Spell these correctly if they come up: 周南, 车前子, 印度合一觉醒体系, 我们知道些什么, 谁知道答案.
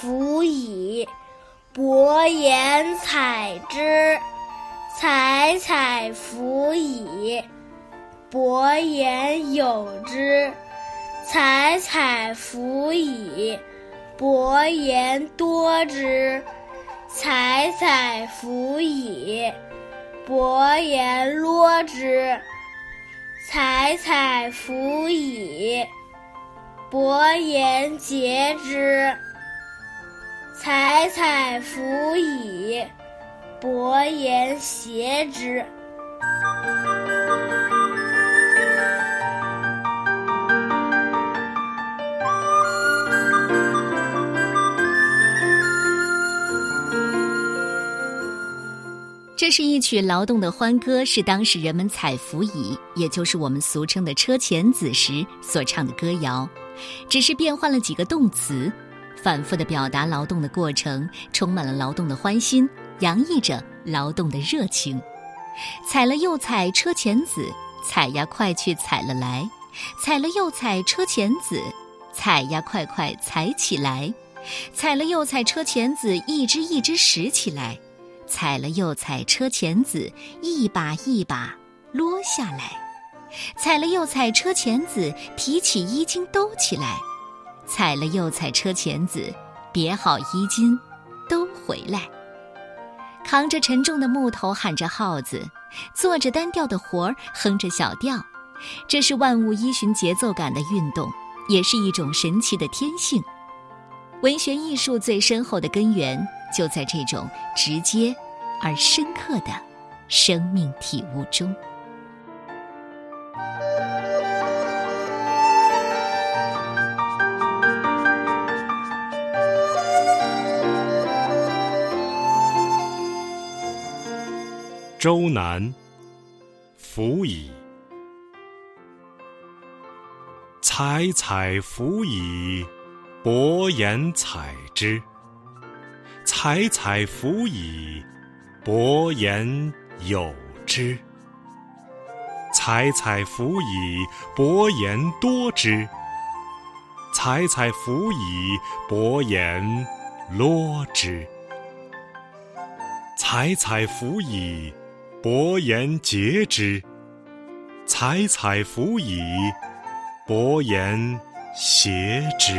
弗已。伯言采之，采采弗已。伯言有之，采采弗已。伯言多之，采采弗已。伯言珞之，采采弗已。伯言竭之，采采弗已。伯言挟之。这是一曲劳动的欢歌，是当时人们采弗已，也就是我们俗称的车前子时所唱的歌谣，只是变换了几个动词，反复地表达劳动的过程，充满了劳动的欢欣，洋溢着劳动的热情。采了又采车前子，采呀快去采了来；采了又采车前子，采呀快快采起来；采了又采车前子，一枝一枝拾起来；采了又采车前子，一把一把落下来；采了又采车前子，提起衣襟兜起来；采了又采车前子，别好衣襟兜回来。扛着沉重的木头喊着号子，做着单调的活儿，哼着小调，这是万物依循节奏感的运动，也是一种神奇的天性。文学艺术最深厚的根源就在这种直接而深刻的生命体悟中。周南，弗已。采采弗已，伯言采之。采采弗已，伯言有之。采采弗已，伯言多之。采采弗已，伯言珞之。采采弗已，伯言竭之。采采弗已，伯言挟之。